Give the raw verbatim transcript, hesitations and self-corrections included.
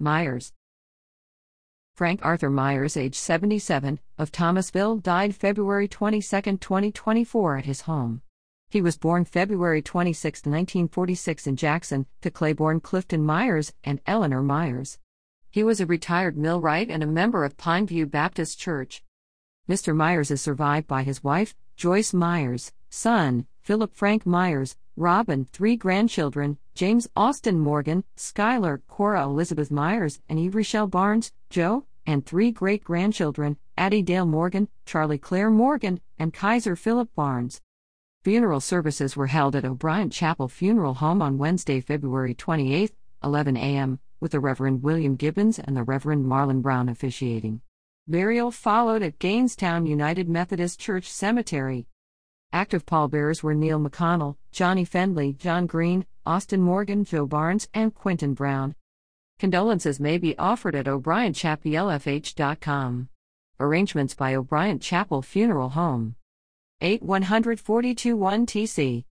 Myers. Frank Arthur Myers, age seventy-seven, of Thomasville, died February twenty-second, twenty twenty-four at his home. He was born February twenty-sixth, nineteen forty-six in Jackson, to Claiborne Clifton Myers and Eleanor Myers. He was a retired millwright and a member of Pineview Baptist Church. Mister Myers is survived by his wife, Joyce Myers, son, Phillip Frank Myers, Robin, three grandchildren, James Austin Morgan, Skylar, Kora Elizabeth Myers, and Eve Rachelle Barnes, Joe, and three great-grandchildren, Addy Dale Morgan, Charleigh Claire Morgan, and Kaiser Phillip Barnes. Funeral services were held at O'Brien Chapel Funeral Home on Wednesday, February twenty-eighth, eleven a.m., with the Reverend William Gibbons and the Reverend Marlon Brown officiating. Burial followed at Gainestown United Methodist Church Cemetery. Active pallbearers were Neil McConnell, Johnny Fendley, John Green, Austin Morgan, Joe Barnes, and Quentin Brown. Condolences may be offered at O'Brien Chapel F H dot com. Arrangements by O'Brien Chapel Funeral Home. eight one hundred four two one T C